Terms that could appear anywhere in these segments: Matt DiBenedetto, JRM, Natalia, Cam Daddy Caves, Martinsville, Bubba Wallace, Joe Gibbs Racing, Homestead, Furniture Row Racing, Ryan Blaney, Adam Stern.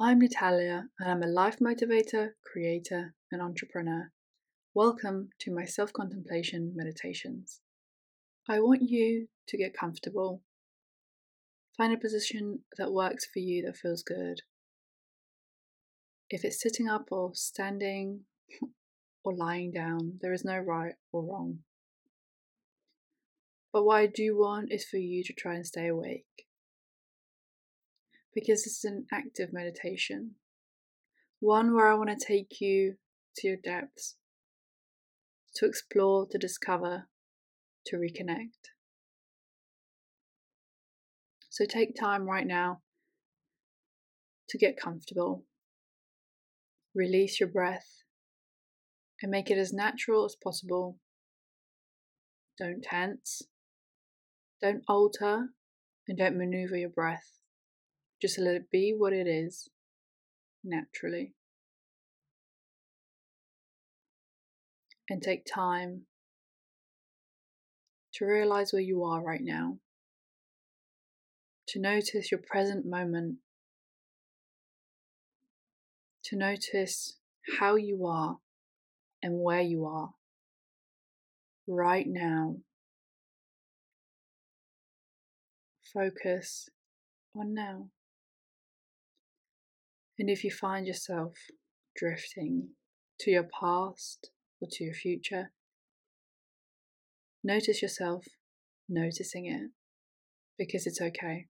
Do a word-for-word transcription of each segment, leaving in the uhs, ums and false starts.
I'm Natalia, and I'm a life motivator, creator, and entrepreneur. Welcome to my self-contemplation meditations. I want you to get comfortable. Find a position that works for you, that feels good. If it's sitting up or standing or lying down, there is no right or wrong. But what I do want is for you to try and stay awake. Because this is an active meditation, one where I want to take you to your depths, to explore, to discover, to reconnect. So take time right now to get comfortable, release your breath, and make it as natural as possible. Don't tense, don't alter, and don't maneuver your breath. Just let it be what it is, naturally. And take time to realize where you are right now, to notice your present moment, to notice how you are and where you are right now. Focus on now. And if you find yourself drifting to your past or to your future, notice yourself noticing it, because it's okay.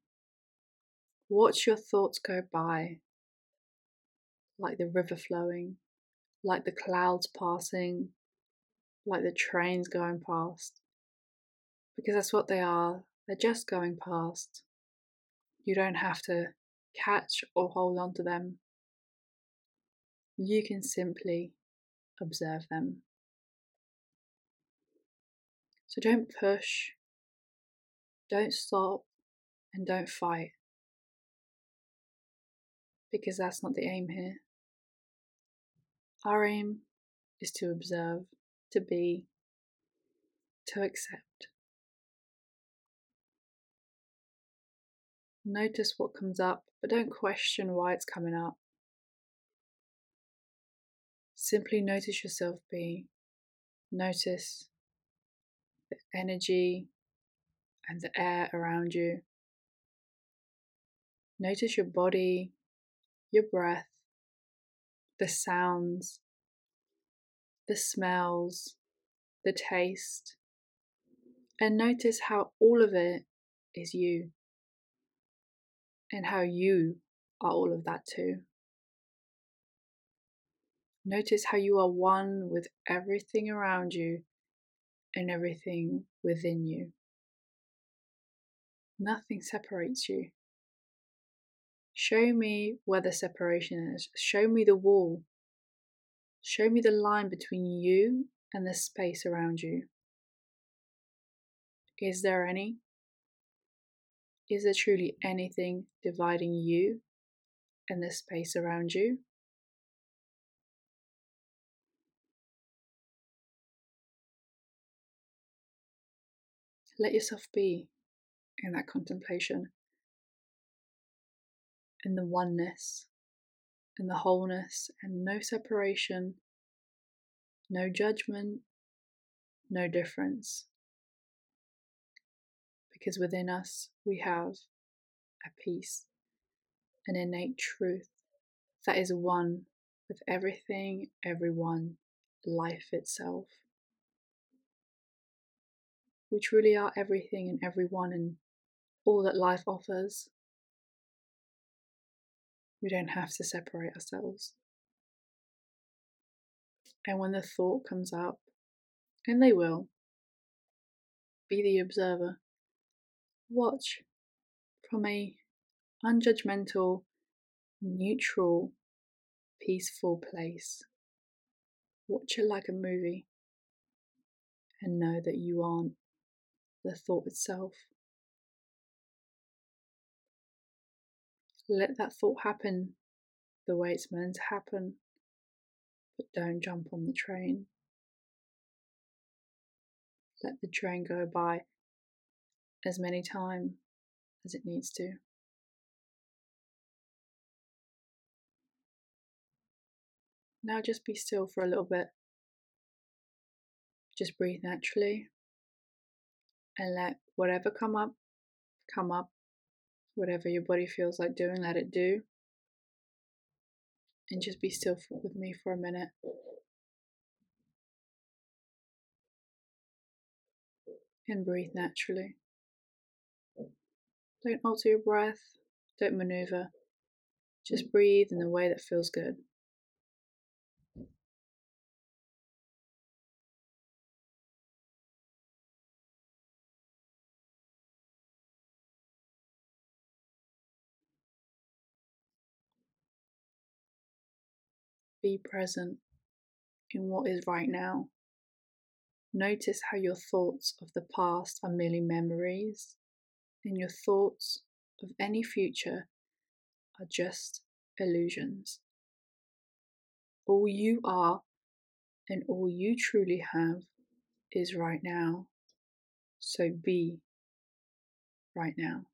Watch your thoughts go by, like the river flowing, like the clouds passing, like the trains going past, because that's what they are. They're just going past. You don't have to catch or hold on to them. You can simply observe them. So don't push, don't stop, and don't fight, because that's not the aim here. Our aim is to observe, to be, to accept. Notice what comes up, but don't question why it's coming up. Simply notice yourself be. Notice the energy and the air around you. Notice your body, your breath, the sounds, the smells, the taste, and notice how all of it is you. And how you are all of that too. Notice how you are one with everything around you and everything within you. Nothing separates you. Show me where the separation is. Show me the wall. Show me the line between you and the space around you. Is there any? Is there truly anything dividing you and the space around you? Let yourself be in that contemplation, in the oneness, in the wholeness, and no separation, no judgment, no difference. Because within us we have a peace, an innate truth that is one with everything, everyone, life itself. We truly are everything and everyone and all that life offers. We don't have to separate ourselves. And when the thought comes up, and they will, be the observer. Watch from a unjudgmental, neutral, peaceful place. Watch it like a movie and know that you aren't the thought itself. Let that thought happen the way it's meant to happen, but don't jump on the train. Let the train go by as many times as it needs to. Now just be still for a little bit. Just breathe naturally and let whatever come up, come up. Whatever your body feels like doing, let it do. And just be still for, with me for a minute. And breathe naturally. Don't alter your breath, don't maneuver. Just breathe in the way that feels good. Be present in what is right now. Notice how your thoughts of the past are merely memories, and your thoughts of any future are just illusions. All you are and all you truly have is right now. So be right now.